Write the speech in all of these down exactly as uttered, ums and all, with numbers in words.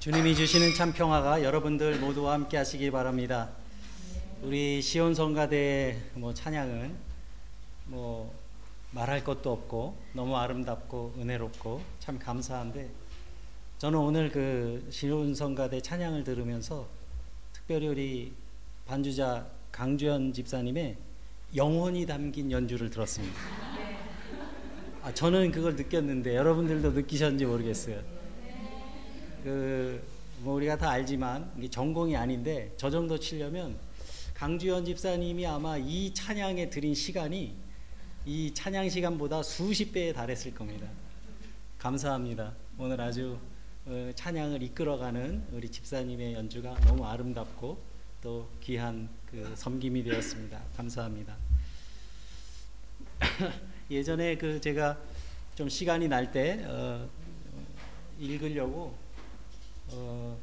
주님이 주시는 참 평화가 여러분들 모두와 함께 하시기 바랍니다. 우리 시온성가대의 뭐 찬양은 뭐 말할 것도 없고 너무 아름답고 은혜롭고 참 감사한데, 저는 오늘 그 시온성가대 찬양을 들으면서 특별히 우리 반주자 강주현 집사님의 영혼이 담긴 연주를 들었습니다. 아, 저는 그걸 느꼈는데 여러분들도 느끼셨는지 모르겠어요. 그, 뭐 우리가 다 알지만 이게 전공이 아닌데 저 정도 치려면 강주현 집사님이 아마 이 찬양에 들인 시간이 이 찬양 시간보다 수십 배에 달했을 겁니다. 감사합니다. 오늘 아주 찬양을 이끌어가는 우리 집사님의 연주가 너무 아름답고 또 귀한 그 섬김이 되었습니다. 감사합니다. 예전에 그 제가 좀 시간이 날 때 어, 읽으려고 어,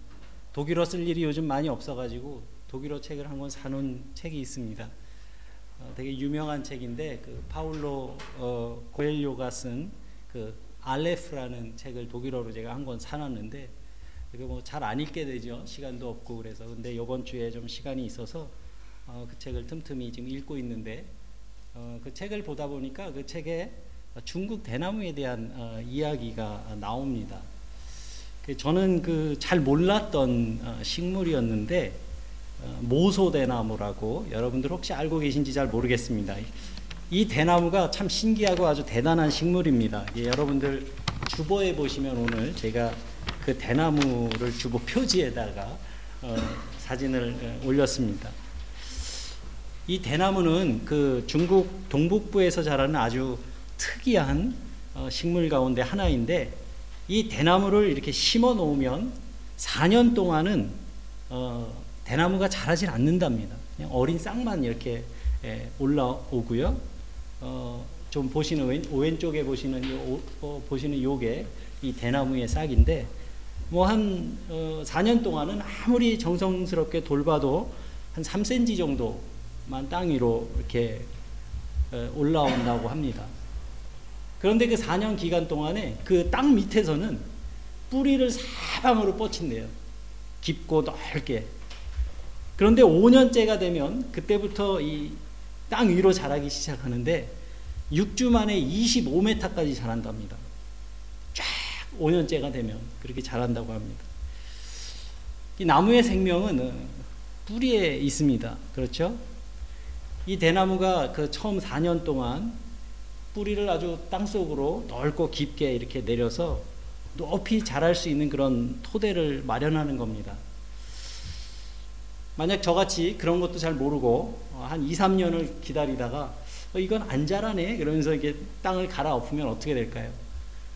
독일어 쓸 일이 요즘 많이 없어가지고 독일어 책을 한 권 사놓은 책이 있습니다. 어, 되게 유명한 책인데 그 파울로 어, 코엘료가 쓴 그 알레프라는 책을 독일어로 제가 한 권 사놨는데 이거 뭐 잘 안 읽게 되죠. 시간도 없고 그래서. 근데 이번 주에 좀 시간이 있어서 어, 그 책을 틈틈이 지금 읽고 있는데 어, 그 책을 보다 보니까 그 책에 중국 대나무에 대한 어, 이야기가 나옵니다. 저는 그 잘 몰랐던 식물이었는데 모소대나무라고, 여러분들 혹시 알고 계신지 잘 모르겠습니다. 이 대나무가 참 신기하고 아주 대단한 식물입니다. 예, 여러분들 주보에 보시면 오늘 제가 그 대나무를 주보 표지에다가 어, 사진을 올렸습니다. 이 대나무는 그 중국 동북부에서 자라는 아주 특이한 어, 식물 가운데 하나인데, 이 대나무를 이렇게 심어 놓으면 사 년 동안은 어, 대나무가 자라질 않는답니다. 그냥 어린 쌍만 이렇게 예, 올라오고요. 어, 좀 보시는 왼, 왼쪽에 보시는 이 오, 어, 보시는 요게 이 대나무의 싹인데, 뭐 한 어, 사 년 동안은 아무리 정성스럽게 돌봐도 한 삼 센티미터 정도만 땅 위로 이렇게 예, 올라온다고 합니다. 그런데 그 사 년 기간 동안에 그 땅 밑에서는 뿌리를 사방으로 뻗친대요. 깊고 넓게. 그런데 오 년째가 되면 그때부터 이 땅 위로 자라기 시작하는데 육 주 만에 이십오 미터까지 자란답니다. 쫙 오 년째가 되면 그렇게 자란다고 합니다. 이 나무의 생명은 뿌리에 있습니다. 그렇죠? 이 대나무가 그 처음 사 년 동안 뿌리를 아주 땅속으로 넓고 깊게 이렇게 내려서 높이 자랄 수 있는 그런 토대를 마련하는 겁니다. 만약 저같이 그런 것도 잘 모르고 한 이, 삼 년을 기다리다가 어, 이건 안 자라네 그러면서 이렇게 땅을 갈아엎으면 어떻게 될까요?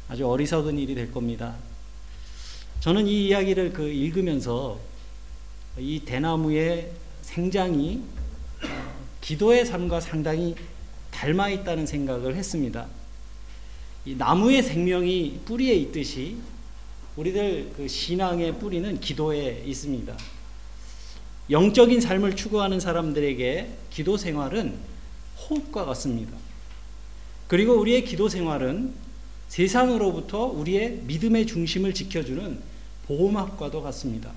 아주 어리석은 일이 될 겁니다. 저는 이 이야기를 그 읽으면서 이 대나무의 생장이 기도의 삶과 상당히 닮아 있다는 생각을 했습니다. 이 나무의 생명이 뿌리에 있듯이 우리들 그 신앙의 뿌리는 기도에 있습니다. 영적인 삶을 추구하는 사람들에게 기도 생활은 호흡과 같습니다. 그리고 우리의 기도 생활은 세상으로부터 우리의 믿음의 중심을 지켜주는 보호막과도 같습니다.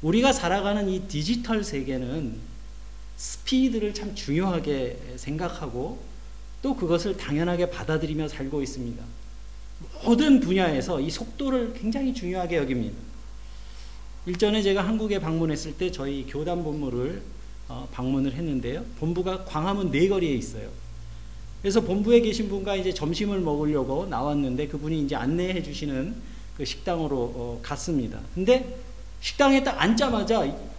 우리가 살아가는 이 디지털 세계는 스피드를 참 중요하게 생각하고 또 그것을 당연하게 받아들이며 살고 있습니다. 모든 분야에서 이 속도를 굉장히 중요하게 여깁니다. 일전에 제가 한국에 방문했을 때 저희 교단 본부를 어, 방문을 했는데요. 본부가 광화문 네거리에 있어요. 그래서 본부에 계신 분과 이제 점심을 먹으려고 나왔는데 그분이 이제 안내해 주시는 그 식당으로 어, 갔습니다. 근데 식당에 딱 앉자마자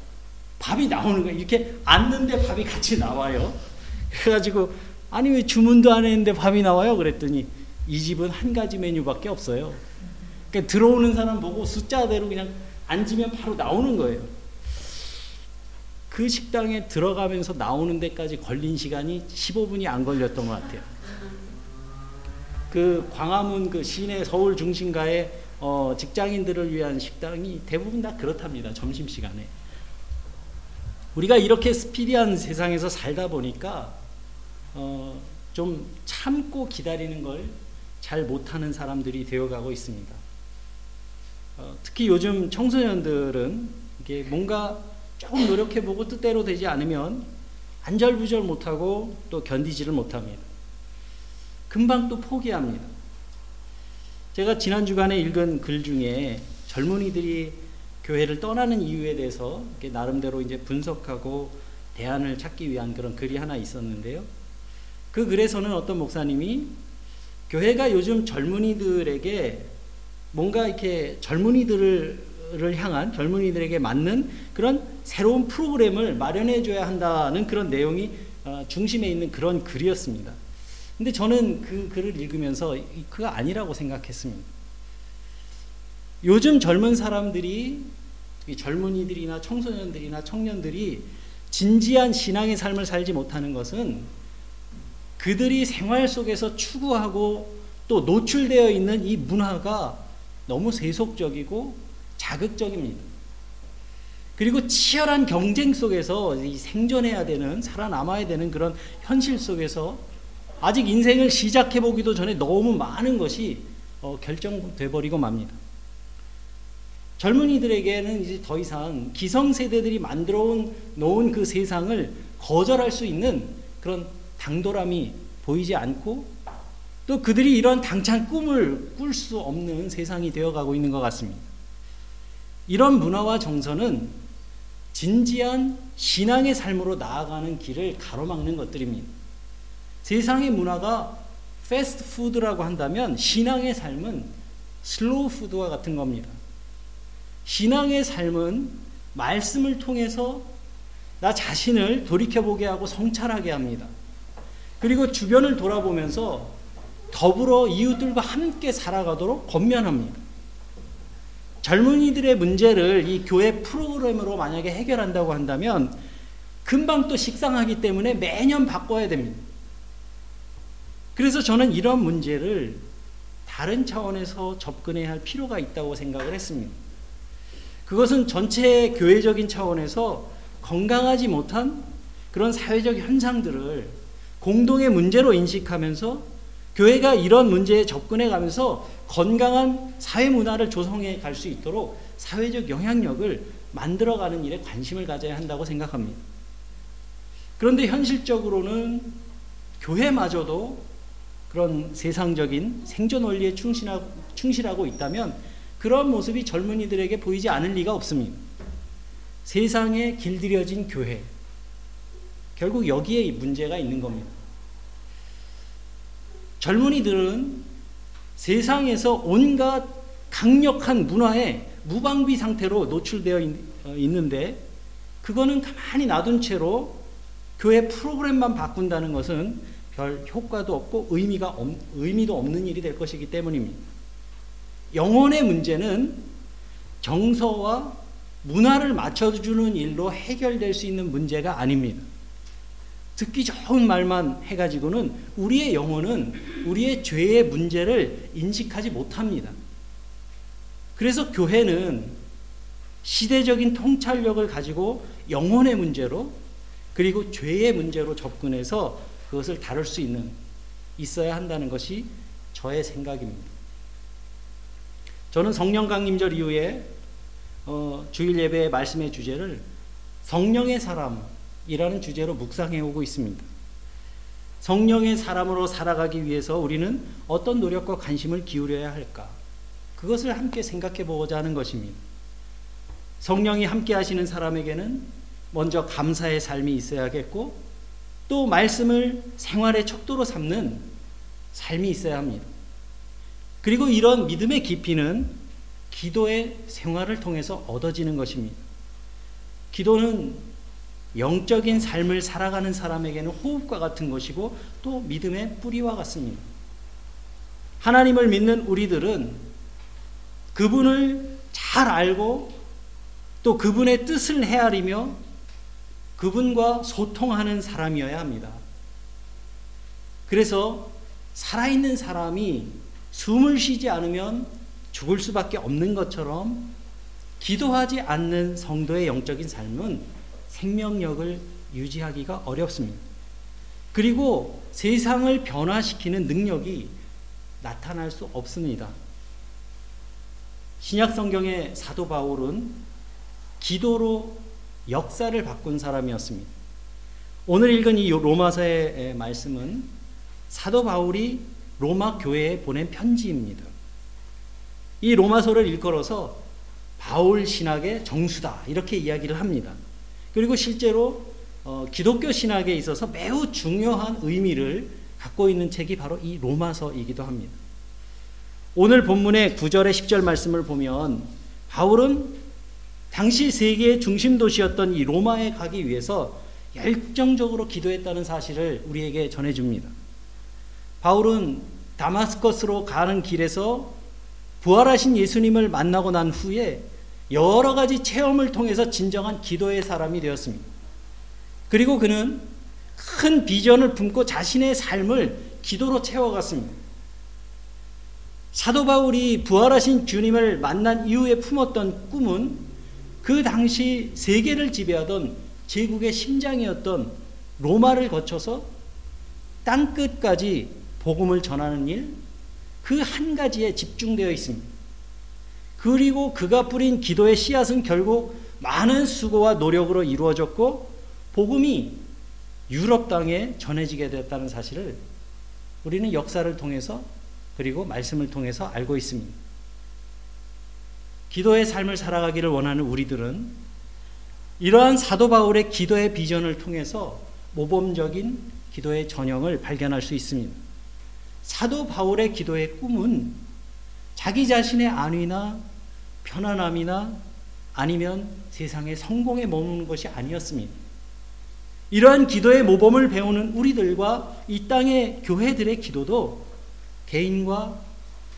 밥이 나오는 거예요. 이렇게 앉는데 밥이 같이 나와요. 그래가지고 아니 왜 주문도 안 했는데 밥이 나와요? 그랬더니 이 집은 한 가지 메뉴밖에 없어요. 그러니까 들어오는 사람 보고 숫자대로 그냥 앉으면 바로 나오는 거예요. 그 식당에 들어가면서 나오는 데까지 걸린 시간이 십오 분이 안 걸렸던 것 같아요. 그 광화문 그 시내 서울 중심가에 어 직장인들을 위한 식당이 대부분 다 그렇답니다. 점심시간에. 우리가 이렇게 스피디한 세상에서 살다 보니까 어, 좀 참고 기다리는 걸 잘 못하는 사람들이 되어가고 있습니다. 어, 특히 요즘 청소년들은 이게 뭔가 조금 노력해보고 뜻대로 되지 않으면 안절부절 못하고 또 견디지를 못합니다. 금방 또 포기합니다. 제가 지난 주간에 읽은 글 중에 젊은이들이 교회를 떠나는 이유에 대해서 이렇게 나름대로 이제 분석하고 대안을 찾기 위한 그런 글이 하나 있었는데요. 그 글에서는 어떤 목사님이 교회가 요즘 젊은이들에게 뭔가 이렇게 젊은이들을 향한 젊은이들에게 맞는 그런 새로운 프로그램을 마련해 줘야 한다는 그런 내용이 중심에 있는 그런 글이었습니다. 근데 저는 그 글을 읽으면서 그거 아니라고 생각했습니다. 요즘 젊은 사람들이, 젊은이들이나 청소년들이나 청년들이 진지한 신앙의 삶을 살지 못하는 것은 그들이 생활 속에서 추구하고 또 노출되어 있는 이 문화가 너무 세속적이고 자극적입니다. 그리고 치열한 경쟁 속에서 이 생존해야 되는, 살아남아야 되는 그런 현실 속에서 아직 인생을 시작해보기도 전에 너무 많은 것이 어, 결정돼버리고 맙니다. 젊은이들에게는 이제 더 이상 기성세대들이 만들어 놓은 그 세상을 거절할 수 있는 그런 당돌함이 보이지 않고 또 그들이 이런 당찬 꿈을 꿀 수 없는 세상이 되어가고 있는 것 같습니다. 이런 문화와 정서는 진지한 신앙의 삶으로 나아가는 길을 가로막는 것들입니다. 세상의 문화가 패스트푸드라고 한다면 신앙의 삶은 슬로우푸드와 같은 겁니다. 신앙의 삶은 말씀을 통해서 나 자신을 돌이켜보게 하고 성찰하게 합니다. 그리고 주변을 돌아보면서 더불어 이웃들과 함께 살아가도록 권면합니다. 젊은이들의 문제를 이 교회 프로그램으로 만약에 해결한다고 한다면 금방 또 식상하기 때문에 매년 바꿔야 됩니다. 그래서 저는 이런 문제를 다른 차원에서 접근해야 할 필요가 있다고 생각을 했습니다. 그것은 전체 교회적인 차원에서 건강하지 못한 그런 사회적 현상들을 공동의 문제로 인식하면서 교회가 이런 문제에 접근해 가면서 건강한 사회 문화를 조성해 갈 수 있도록 사회적 영향력을 만들어가는 일에 관심을 가져야 한다고 생각합니다. 그런데 현실적으로는 교회마저도 그런 세상적인 생존 원리에 충실하고, 충실하고 있다면 그런 모습이 젊은이들에게 보이지 않을 리가 없습니다. 세상에 길들여진 교회, 결국 여기에 문제가 있는 겁니다. 젊은이들은 세상에서 온갖 강력한 문화에 무방비 상태로 노출되어 있는데 그거는 가만히 놔둔 채로 교회 프로그램만 바꾼다는 것은 별 효과도 없고 의미가, 의미도 없는 일이 될 것이기 때문입니다. 영혼의 문제는 정서와 문화를 맞춰주는 일로 해결될 수 있는 문제가 아닙니다. 듣기 좋은 말만 해가지고는 우리의 영혼은 우리의 죄의 문제를 인식하지 못합니다. 그래서 교회는 시대적인 통찰력을 가지고 영혼의 문제로 그리고 죄의 문제로 접근해서 그것을 다룰 수 있는, 있어야 한다는 것이 저의 생각입니다. 저는 성령 강림절 이후에 어, 주일 예배의 말씀의 주제를 성령의 사람이라는 주제로 묵상해오고 있습니다. 성령의 사람으로 살아가기 위해서 우리는 어떤 노력과 관심을 기울여야 할까? 그것을 함께 생각해보고자 하는 것입니다. 성령이 함께 하시는 사람에게는 먼저 감사의 삶이 있어야겠고 또 말씀을 생활의 척도로 삼는 삶이 있어야 합니다. 그리고 이런 믿음의 깊이는 기도의 생활을 통해서 얻어지는 것입니다. 기도는 영적인 삶을 살아가는 사람에게는 호흡과 같은 것이고 또 믿음의 뿌리와 같습니다. 하나님을 믿는 우리들은 그분을 잘 알고 또 그분의 뜻을 헤아리며 그분과 소통하는 사람이어야 합니다. 그래서 살아있는 사람이 숨을 쉬지 않으면 죽을 수밖에 없는 것처럼 기도하지 않는 성도의 영적인 삶은 생명력을 유지하기가 어렵습니다. 그리고 세상을 변화시키는 능력이 나타날 수 없습니다. 신약 성경의 사도 바울은 기도로 역사를 바꾼 사람이었습니다. 오늘 읽은 이 로마서의 말씀은 사도 바울이 로마 교회에 보낸 편지입니다. 이 로마서를 일컬어서 바울 신학의 정수다 이렇게 이야기를 합니다. 그리고 실제로 어, 기독교 신학에 있어서 매우 중요한 의미를 갖고 있는 책이 바로 이 로마서이기도 합니다. 오늘 본문의 구 절의 십 절 말씀을 보면 바울은 당시 세계의 중심 도시였던 이 로마에 가기 위해서 열정적으로 기도했다는 사실을 우리에게 전해줍니다. 바울은 다마스커스로 가는 길에서 부활하신 예수님을 만나고 난 후에 여러 가지 체험을 통해서 진정한 기도의 사람이 되었습니다. 그리고 그는 큰 비전을 품고 자신의 삶을 기도로 채워갔습니다. 사도 바울이 부활하신 주님을 만난 이후에 품었던 꿈은 그 당시 세계를 지배하던 제국의 심장이었던 로마를 거쳐서 땅끝까지 복음을 전하는 일, 그 한 가지에 집중되어 있습니다. 그리고 그가 뿌린 기도의 씨앗은 결국 많은 수고와 노력으로 이루어졌고 복음이 유럽 땅에 전해지게 됐다는 사실을 우리는 역사를 통해서 그리고 말씀을 통해서 알고 있습니다. 기도의 삶을 살아가기를 원하는 우리들은 이러한 사도 바울의 기도의 비전을 통해서 모범적인 기도의 전형을 발견할 수 있습니다. 사도 바울의 기도의 꿈은 자기 자신의 안위나 편안함이나 아니면 세상의 성공에 머무는 것이 아니었습니다. 이러한 기도의 모범을 배우는 우리들과 이 땅의 교회들의 기도도 개인과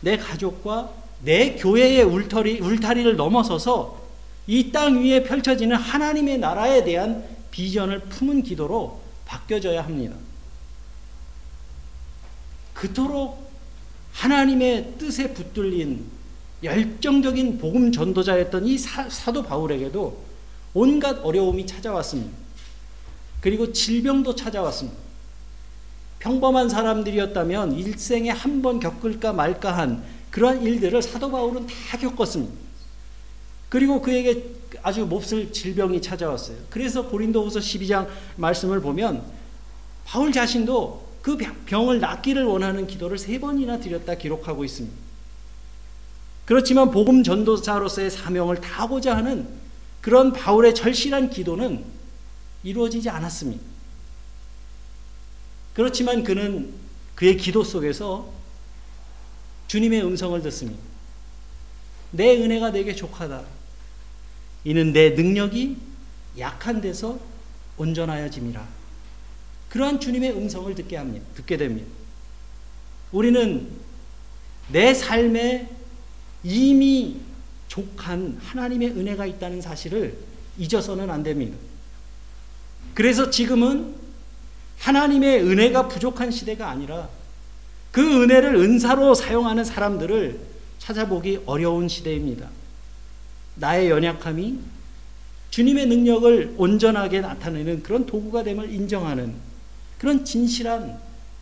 내 가족과 내 교회의 울타리, 울타리를 넘어서서 이 땅 위에 펼쳐지는 하나님의 나라에 대한 비전을 품은 기도로 바뀌어져야 합니다. 그토록 하나님의 뜻에 붙들린 열정적인 복음 전도자였던 이 사, 사도 바울에게도 온갖 어려움이 찾아왔습니다. 그리고 질병도 찾아왔습니다. 평범한 사람들이었다면 일생에 한 번 겪을까 말까 한 그러한 일들을 사도 바울은 다 겪었습니다. 그리고 그에게 아주 몹쓸 질병이 찾아왔어요. 그래서 고린도후서 십이 장 말씀을 보면 바울 자신도 그 병을 낫기를 원하는 기도를 세 번이나 드렸다 기록하고 있습니다. 그렇지만 복음 전도사로서의 사명을 다하고자 하는 그런 바울의 절실한 기도는 이루어지지 않았습니다. 그렇지만 그는 그의 기도 속에서 주님의 음성을 듣습니다. 내 은혜가 내게 족하다. 이는 내 능력이 약한 데서 온전하여짐이라. 그러한 주님의 음성을 듣게 합니다. 듣게 됩니다. 우리는 내 삶에 이미 족한 하나님의 은혜가 있다는 사실을 잊어서는 안 됩니다. 그래서 지금은 하나님의 은혜가 부족한 시대가 아니라 그 은혜를 은사로 사용하는 사람들을 찾아보기 어려운 시대입니다. 나의 연약함이 주님의 능력을 온전하게 나타내는 그런 도구가 됨을 인정하는 그런 진실한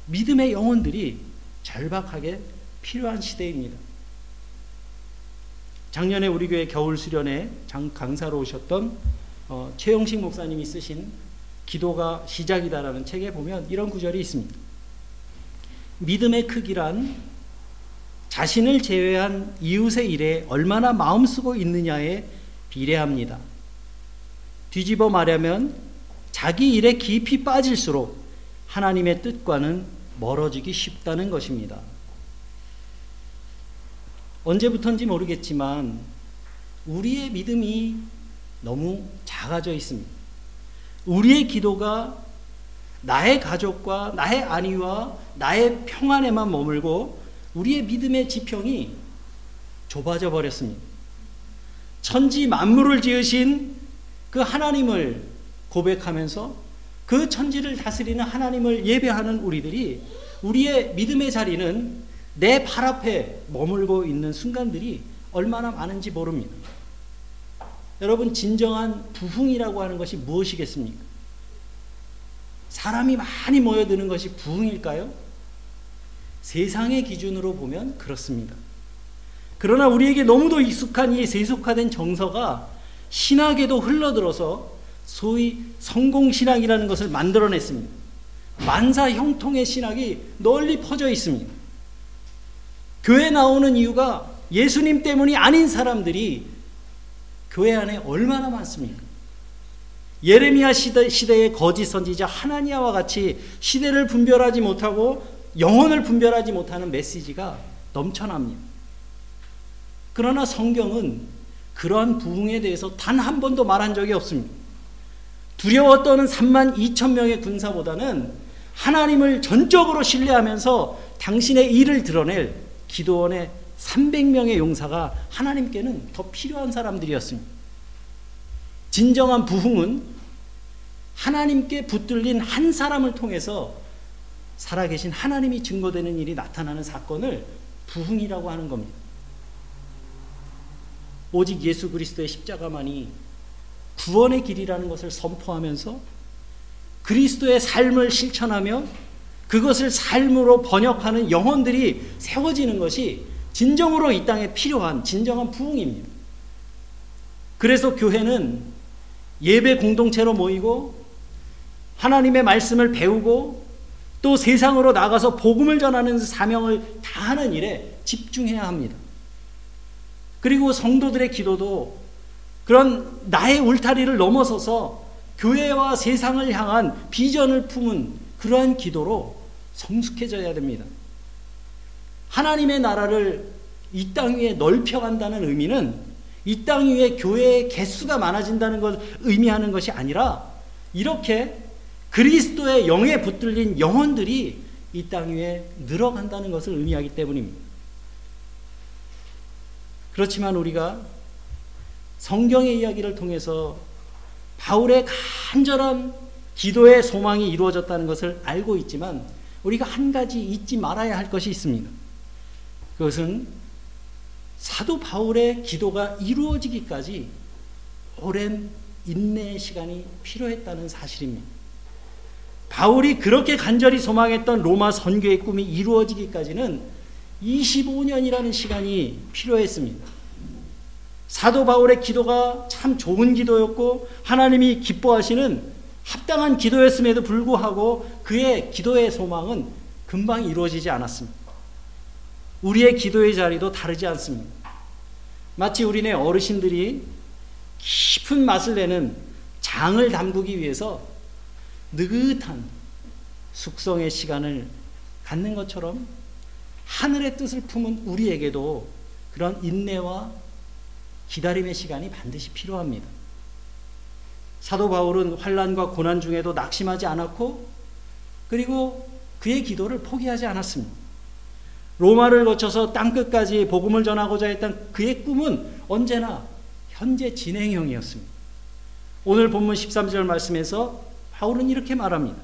믿음의 영혼들이 절박하게 필요한 시대입니다. 작년에 우리 교회 겨울 수련회 강사로 오셨던 어, 최영식 목사님이 쓰신 기도가 시작이다라는 책에 보면 이런 구절이 있습니다. 믿음의 크기란 자신을 제외한 이웃의 일에 얼마나 마음쓰고 있느냐에 비례합니다. 뒤집어 말하면 자기 일에 깊이 빠질수록 하나님의 뜻과는 멀어지기 쉽다는 것입니다. 언제부턴지 모르겠지만 우리의 믿음이 너무 작아져 있습니다. 우리의 기도가 나의 가족과 나의 안위와 나의 평안에만 머물고 우리의 믿음의 지평이 좁아져 버렸습니다. 천지 만물을 지으신 그 하나님을 고백하면서 그 천지를 다스리는 하나님을 예배하는 우리들이 우리의 믿음의 자리는 내 발 앞에 머물고 있는 순간들이 얼마나 많은지 모릅니다. 여러분, 진정한 부흥이라고 하는 것이 무엇이겠습니까? 사람이 많이 모여드는 것이 부흥일까요? 세상의 기준으로 보면 그렇습니다. 그러나 우리에게 너무도 익숙한 이 세속화된 정서가 신학에도 흘러들어서 소위 성공신학이라는 것을 만들어냈습니다. 만사 형통의 신학이 널리 퍼져 있습니다. 교회 나오는 이유가 예수님 때문이 아닌 사람들이 교회 안에 얼마나 많습니까? 예레미야 시대, 시대의 거짓 선지자 하나니아와 같이 시대를 분별하지 못하고 영혼을 분별하지 못하는 메시지가 넘쳐납니다. 그러나 성경은 그러한 부흥에 대해서 단 한 번도 말한 적이 없습니다. 두려워 떠는 삼만 이천 명의 군사보다는 하나님을 전적으로 신뢰하면서 당신의 일을 드러낼 기도원의 삼백 명의 용사가 하나님께는 더 필요한 사람들이었습니다. 진정한 부흥은 하나님께 붙들린 한 사람을 통해서 살아계신 하나님이 증거되는 일이 나타나는 사건을 부흥이라고 하는 겁니다. 오직 예수 그리스도의 십자가만이 구원의 길이라는 것을 선포하면서 그리스도의 삶을 실천하며 그것을 삶으로 번역하는 영혼들이 세워지는 것이 진정으로 이 땅에 필요한 진정한 부흥입니다. 그래서 교회는 예배 공동체로 모이고 하나님의 말씀을 배우고 또 세상으로 나가서 복음을 전하는 사명을 다하는 일에 집중해야 합니다. 그리고 성도들의 기도도 그런 나의 울타리를 넘어서서 교회와 세상을 향한 비전을 품은 그러한 기도로 성숙해져야 됩니다. 하나님의 나라를 이 땅 위에 넓혀간다는 의미는 이 땅 위에 교회의 개수가 많아진다는 것을 의미하는 것이 아니라 이렇게 그리스도의 영에 붙들린 영혼들이 이 땅 위에 늘어간다는 것을 의미하기 때문입니다. 그렇지만 우리가 성경의 이야기를 통해서 바울의 간절한 기도의 소망이 이루어졌다는 것을 알고 있지만 우리가 한 가지 잊지 말아야 할 것이 있습니다. 그것은 사도 바울의 기도가 이루어지기까지 오랜 인내의 시간이 필요했다는 사실입니다. 바울이 그렇게 간절히 소망했던 로마 선교의 꿈이 이루어지기까지는 이십오 년이라는 시간이 필요했습니다. 사도 바울의 기도가 참 좋은 기도였고 하나님이 기뻐하시는 합당한 기도였음에도 불구하고 그의 기도의 소망은 금방 이루어지지 않았습니다. 우리의 기도의 자리도 다르지 않습니다. 마치 우리네 어르신들이 깊은 맛을 내는 장을 담그기 위해서 느긋한 숙성의 시간을 갖는 것처럼 하늘의 뜻을 품은 우리에게도 그런 인내와 기다림의 시간이 반드시 필요합니다. 사도 바울은 환난과 고난 중에도 낙심하지 않았고 그리고 그의 기도를 포기하지 않았습니다. 로마를 거쳐서 땅끝까지 복음을 전하고자 했던 그의 꿈은 언제나 현재 진행형이었습니다. 오늘 본문 십삼 절 말씀에서 바울은 이렇게 말합니다.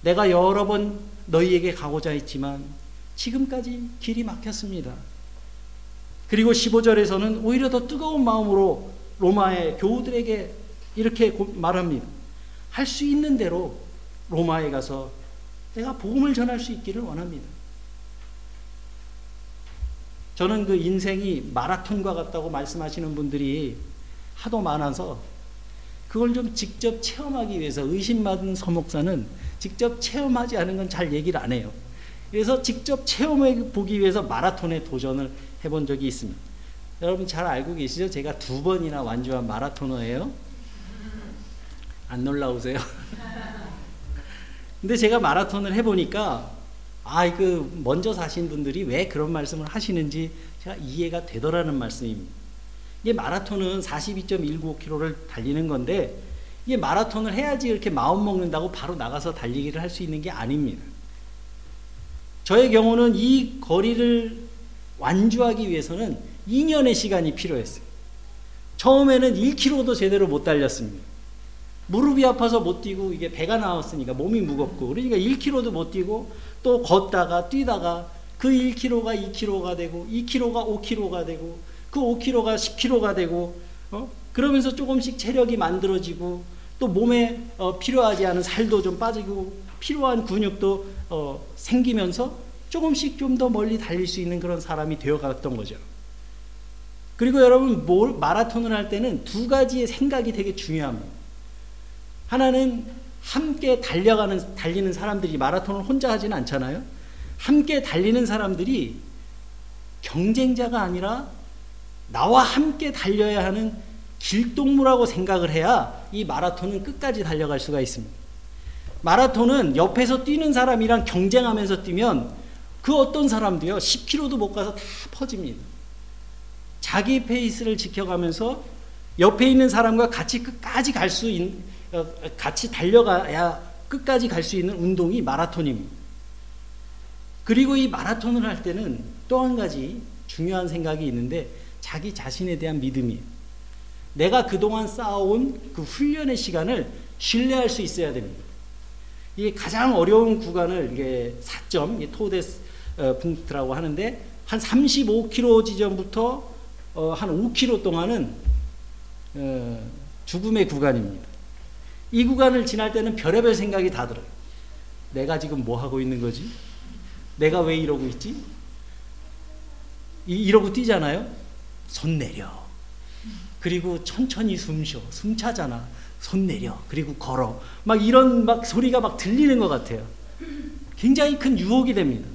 내가 여러 번 너희에게 가고자 했지만 지금까지 길이 막혔습니다. 그리고 십오 절에서는 오히려 더 뜨거운 마음으로 로마의 교우들에게 이렇게 말합니다. 할 수 있는 대로 로마에 가서 내가 복음을 전할 수 있기를 원합니다. 저는 그 인생이 마라톤과 같다고 말씀하시는 분들이 하도 많아서 그걸 좀 직접 체험하기 위해서 의심받은 서목사는 직접 체험하지 않은 건 잘 얘기를 안 해요. 그래서 직접 체험해 보기 위해서 마라톤에 도전을 해본 적이 있습니다. 여러분 잘 알고 계시죠? 제가 두 번이나 완주한 마라토너예요. 안 놀라우세요? 근데 제가 마라톤을 해보니까 아, 그 먼저 사신 분들이 왜 그런 말씀을 하시는지 제가 이해가 되더라는 말씀입니다. 이게 마라톤은 사십이 점 일구오 킬로미터를 달리는 건데 이게 마라톤을 해야지 이렇게 마음 먹는다고 바로 나가서 달리기를 할 수 있는 게 아닙니다. 저의 경우는 이 거리를 완주하기 위해서는 이 년의 시간이 필요했어요. 처음에는 일 킬로미터도 제대로 못 달렸습니다. 무릎이 아파서 못 뛰고 이게 배가 나왔으니까 몸이 무겁고 그러니까 일 킬로미터도 못 뛰고 또 걷다가 뛰다가 그 일 킬로미터가 이 킬로미터가 되고 이 킬로미터가 오 킬로미터가 되고 그 오 킬로미터가 십 킬로미터가 되고 어? 그러면서 조금씩 체력이 만들어지고 또 몸에 어, 필요하지 않은 살도 좀 빠지고 필요한 근육도 어, 생기면서 조금씩 좀 더 멀리 달릴 수 있는 그런 사람이 되어갔던 거죠. 그리고 여러분 뭘 마라톤을 할 때는 두 가지의 생각이 되게 중요합니다. 하나는 함께 달려가는 달리는 사람들이 마라톤을 혼자 하지는 않잖아요. 함께 달리는 사람들이 경쟁자가 아니라 나와 함께 달려야 하는 길동무라고 생각을 해야 이 마라톤은 끝까지 달려갈 수가 있습니다. 마라톤은 옆에서 뛰는 사람이랑 경쟁하면서 뛰면 그 어떤 사람도요 십 킬로미터도 못 가서 다 퍼집니다. 자기 페이스를 지켜가면서 옆에 있는 사람과 같이 끝까지 갈 수 있는, 같이 달려가야 끝까지 갈 수 있는 운동이 마라톤입니다. 그리고 이 마라톤을 할 때는 또 한 가지 중요한 생각이 있는데 자기 자신에 대한 믿음이에요. 내가 그동안 쌓아온 그 훈련의 시간을 신뢰할 수 있어야 됩니다. 이게 가장 어려운 구간을 이게 사 점, 이게 토데스 어, 붕트라고 하는데 한 삼십오 킬로미터 지점부터 어, 한 오 킬로미터 동안은 어, 죽음의 구간입니다. 이 구간을 지날 때는 별의별 생각이 다 들어요. 내가 지금 뭐 하고 있는 거지? 내가 왜 이러고 있지? 이, 이러고 뛰잖아요. 손 내려. 그리고 천천히 숨 쉬어. 숨 차잖아. 손 내려. 그리고 걸어. 막 이런 막 소리가 막 들리는 것 같아요. 굉장히 큰 유혹이 됩니다.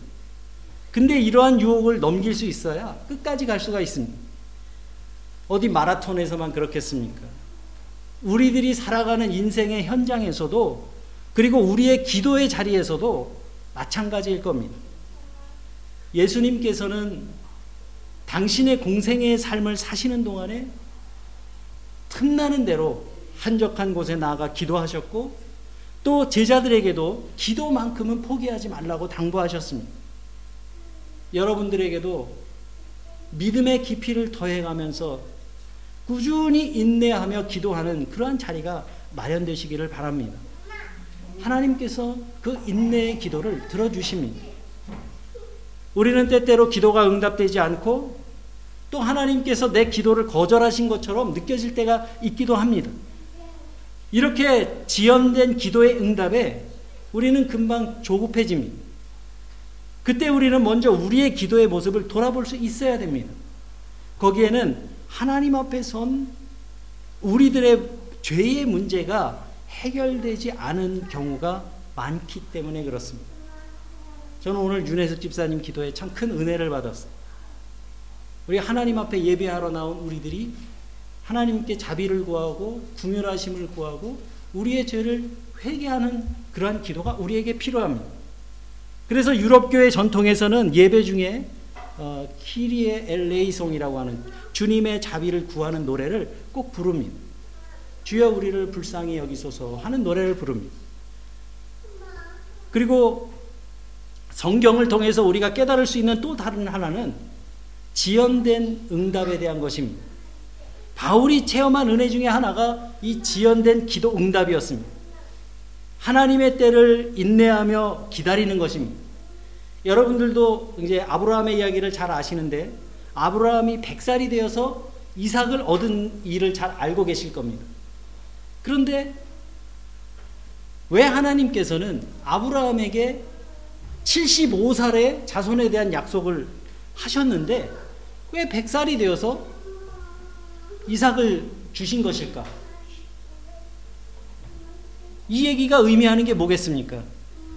근데 이러한 유혹을 넘길 수 있어야 끝까지 갈 수가 있습니다. 어디 마라톤에서만 그렇겠습니까? 우리들이 살아가는 인생의 현장에서도 그리고 우리의 기도의 자리에서도 마찬가지일 겁니다. 예수님께서는 당신의 공생애의 삶을 사시는 동안에 틈나는 대로 한적한 곳에 나아가 기도하셨고 또 제자들에게도 기도만큼은 포기하지 말라고 당부하셨습니다. 여러분들에게도 믿음의 깊이를 더해가면서 꾸준히 인내하며 기도하는 그러한 자리가 마련되시기를 바랍니다. 하나님께서 그 인내의 기도를 들어주십니다. 우리는 때때로 기도가 응답되지 않고 또 하나님께서 내 기도를 거절하신 것처럼 느껴질 때가 있기도 합니다. 이렇게 지연된 기도의 응답에 우리는 금방 조급해집니다. 그때 우리는 먼저 우리의 기도의 모습을 돌아볼 수 있어야 됩니다. 거기에는 하나님 앞에 선 우리들의 죄의 문제가 해결되지 않은 경우가 많기 때문에 그렇습니다. 저는 오늘 윤혜숙 집사님 기도에 참 큰 은혜를 받았어요. 우리 하나님 앞에 예배하러 나온 우리들이 하나님께 자비를 구하고 긍휼하심을 구하고 우리의 죄를 회개하는 그러한 기도가 우리에게 필요합니다. 그래서 유럽교회 전통에서는 예배 중에 어, 키리에 엘레이송이라고 하는 주님의 자비를 구하는 노래를 꼭 부릅니다. 주여 우리를 불쌍히 여기소서 하는 노래를 부릅니다. 그리고 성경을 통해서 우리가 깨달을 수 있는 또 다른 하나는 지연된 응답에 대한 것입니다. 바울이 체험한 은혜 중에 하나가 이 지연된 기도 응답이었습니다. 하나님의 때를 인내하며 기다리는 것입니다. 여러분들도 이제 아브라함의 이야기를 잘 아시는데 아브라함이 백 살이 되어서 이삭을 얻은 일을 잘 알고 계실 겁니다. 그런데 왜 하나님께서는 아브라함에게 일흔다섯 살의 자손에 대한 약속을 하셨는데 왜 백 살이 되어서 이삭을 주신 것일까? 이 얘기가 의미하는 게 뭐겠습니까?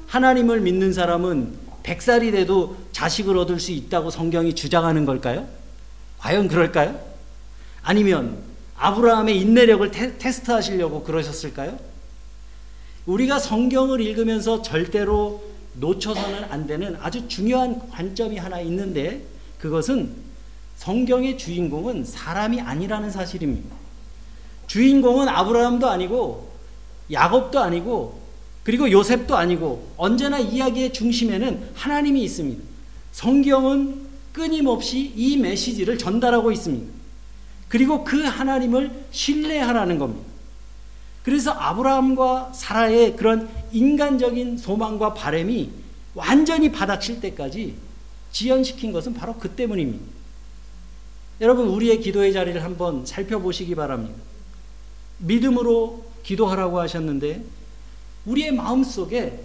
하나님을 믿는 사람은 백 살이 돼도 자식을 얻을 수 있다고 성경이 주장하는 걸까요? 과연 그럴까요? 아니면 아브라함의 인내력을 테, 테스트하시려고 그러셨을까요? 우리가 성경을 읽으면서 절대로 놓쳐서는 안 되는 아주 중요한 관점이 하나 있는데 그것은 성경의 주인공은 사람이 아니라는 사실입니다. 주인공은 아브라함도 아니고 야곱도 아니고 그리고 요셉도 아니고 언제나 이야기의 중심에는 하나님이 있습니다. 성경은 끊임없이 이 메시지를 전달하고 있습니다. 그리고 그 하나님을 신뢰하라는 겁니다. 그래서 아브라함과 사라의 그런 인간적인 소망과 바람이 완전히 바닥칠 때까지 지연시킨 것은 바로 그 때문입니다. 여러분 우리의 기도의 자리를 한번 살펴보시기 바랍니다. 믿음으로 기도하라고 하셨는데 우리의 마음속에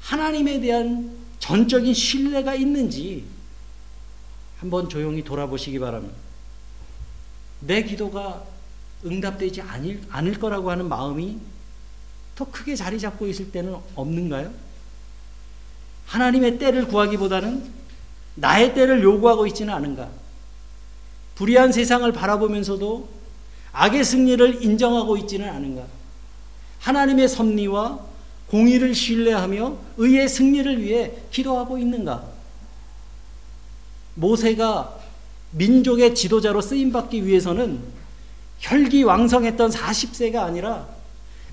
하나님에 대한 전적인 신뢰가 있는지 한번 조용히 돌아보시기 바랍니다. 내 기도가 응답되지 않을, 않을 거라고 하는 마음이 더 크게 자리 잡고 있을 때는 없는가요? 하나님의 때를 구하기보다는 나의 때를 요구하고 있지는 않은가? 불의한 세상을 바라보면서도 악의 승리를 인정하고 있지는 않은가? 하나님의 섭리와 공의를 신뢰하며 의의 승리를 위해 기도하고 있는가? 모세가 민족의 지도자로 쓰임받기 위해서는 혈기왕성했던 사십 세가 아니라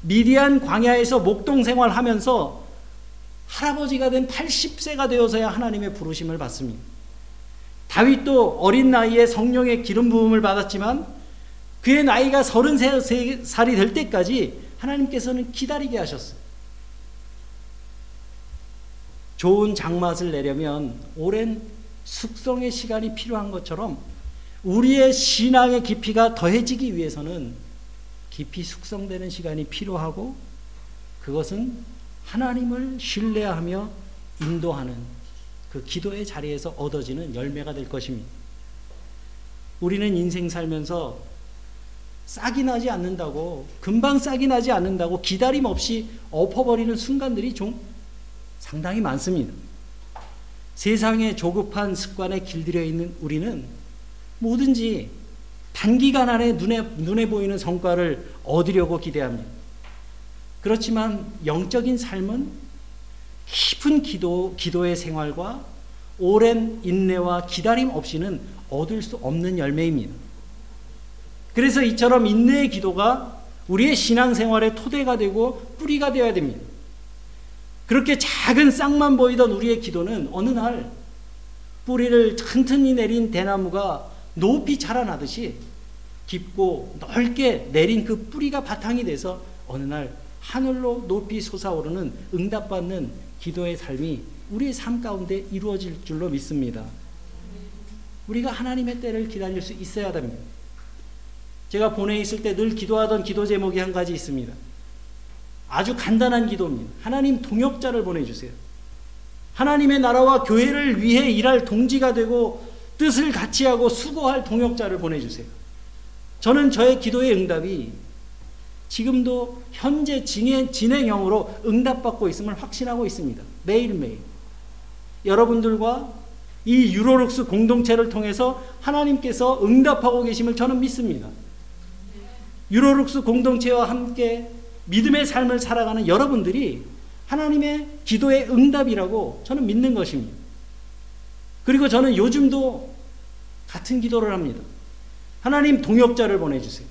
미디안 광야에서 목동생활하면서 할아버지가 된 팔십 세가 되어서야 하나님의 부르심을 받습니다. 다윗도 어린 나이에 성령의 기름 부음을 받았지만 그의 나이가 서른세 살이 될 때까지 하나님께서는 기다리게 하셨어요. 좋은 장맛을 내려면 오랜 숙성의 시간이 필요한 것처럼 우리의 신앙의 깊이가 더해지기 위해서는 깊이 숙성되는 시간이 필요하고, 그것은 하나님을 신뢰하며 인도하는 그 기도의 자리에서 얻어지는 열매가 될 것입니다. 우리는 인생 살면서 싹이 나지 않는다고, 금방 싹이 나지 않는다고 기다림 없이 엎어버리는 순간들이 좀 상당히 많습니다. 세상의 조급한 습관에 길들여 있는 우리는 뭐든지 단기간 안에 눈에, 눈에 보이는 성과를 얻으려고 기대합니다. 그렇지만 영적인 삶은 깊은 기도, 기도의 생활과 오랜 인내와 기다림 없이는 얻을 수 없는 열매입니다. 그래서 이처럼 인내의 기도가 우리의 신앙생활의 토대가 되고 뿌리가 되어야 됩니다. 그렇게 작은 싹만 보이던 우리의 기도는 어느 날 뿌리를 튼튼히 내린 대나무가 높이 자라나듯이 깊고 넓게 내린 그 뿌리가 바탕이 돼서 어느 날 하늘로 높이 솟아오르는 응답받는 기도의 삶이 우리의 삶 가운데 이루어질 줄로 믿습니다. 우리가 하나님의 때를 기다릴 수 있어야 됩니다. 제가 본회에 있을 때 늘 기도하던 기도 제목이 한 가지 있습니다. 아주 간단한 기도입니다. 하나님, 동역자를 보내주세요. 하나님의 나라와 교회를 위해 일할 동지가 되고 뜻을 같이 하고 수고할 동역자를 보내주세요. 저는 저의 기도의 응답이 지금도 현재 진행, 진행형으로 응답받고 있음을 확신하고 있습니다. 매일매일. 여러분들과 이 유로룩스 공동체를 통해서 하나님께서 응답하고 계심을 저는 믿습니다. 유로룩스 공동체와 함께 믿음의 삶을 살아가는 여러분들이 하나님의 기도의 응답이라고 저는 믿는 것입니다. 그리고 저는 요즘도 같은 기도를 합니다. 하나님, 동역자를 보내주세요.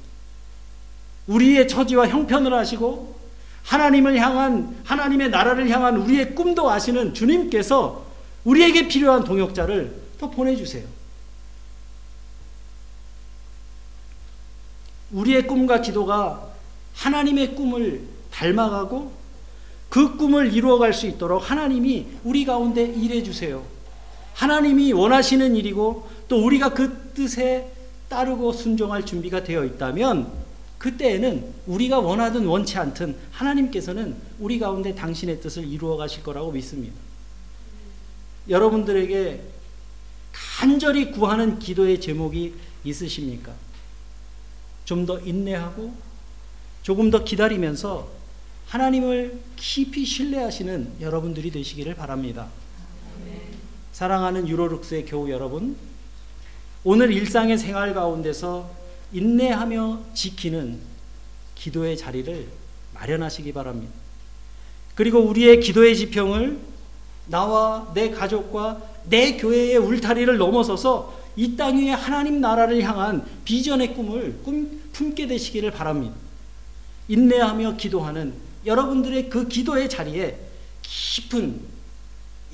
우리의 처지와 형편을 아시고 하나님을 향한, 하나님의 나라를 향한 우리의 꿈도 아시는 주님께서 우리에게 필요한 동역자를 또 보내주세요. 우리의 꿈과 기도가 하나님의 꿈을 닮아가고 그 꿈을 이루어갈 수 있도록 하나님이 우리 가운데 일해주세요. 하나님이 원하시는 일이고 또 우리가 그 뜻에 따르고 순종할 준비가 되어 있다면 그때에는 우리가 원하든 원치 않든 하나님께서는 우리 가운데 당신의 뜻을 이루어 가실 거라고 믿습니다. 여러분들에게 간절히 구하는 기도의 제목이 있으십니까? 좀 더 인내하고 조금 더 기다리면서 하나님을 깊이 신뢰하시는 여러분들이 되시기를 바랍니다. 사랑하는 유로룩스의 교우 여러분, 오늘 일상의 생활 가운데서 인내하며 지키는 기도의 자리를 마련하시기 바랍니다. 그리고 우리의 기도의 지평을 나와 내 가족과 내 교회의 울타리를 넘어서서 이 땅 위에 하나님 나라를 향한 비전의 꿈을 꿈, 품게 되시기를 바랍니다. 인내하며 기도하는 여러분들의 그 기도의 자리에 깊은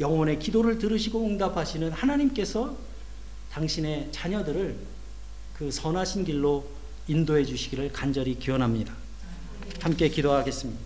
영혼의 기도를 들으시고 응답하시는 하나님께서 당신의 자녀들을 그 선하신 길로 인도해 주시기를 간절히 기원합니다. 함께 기도하겠습니다.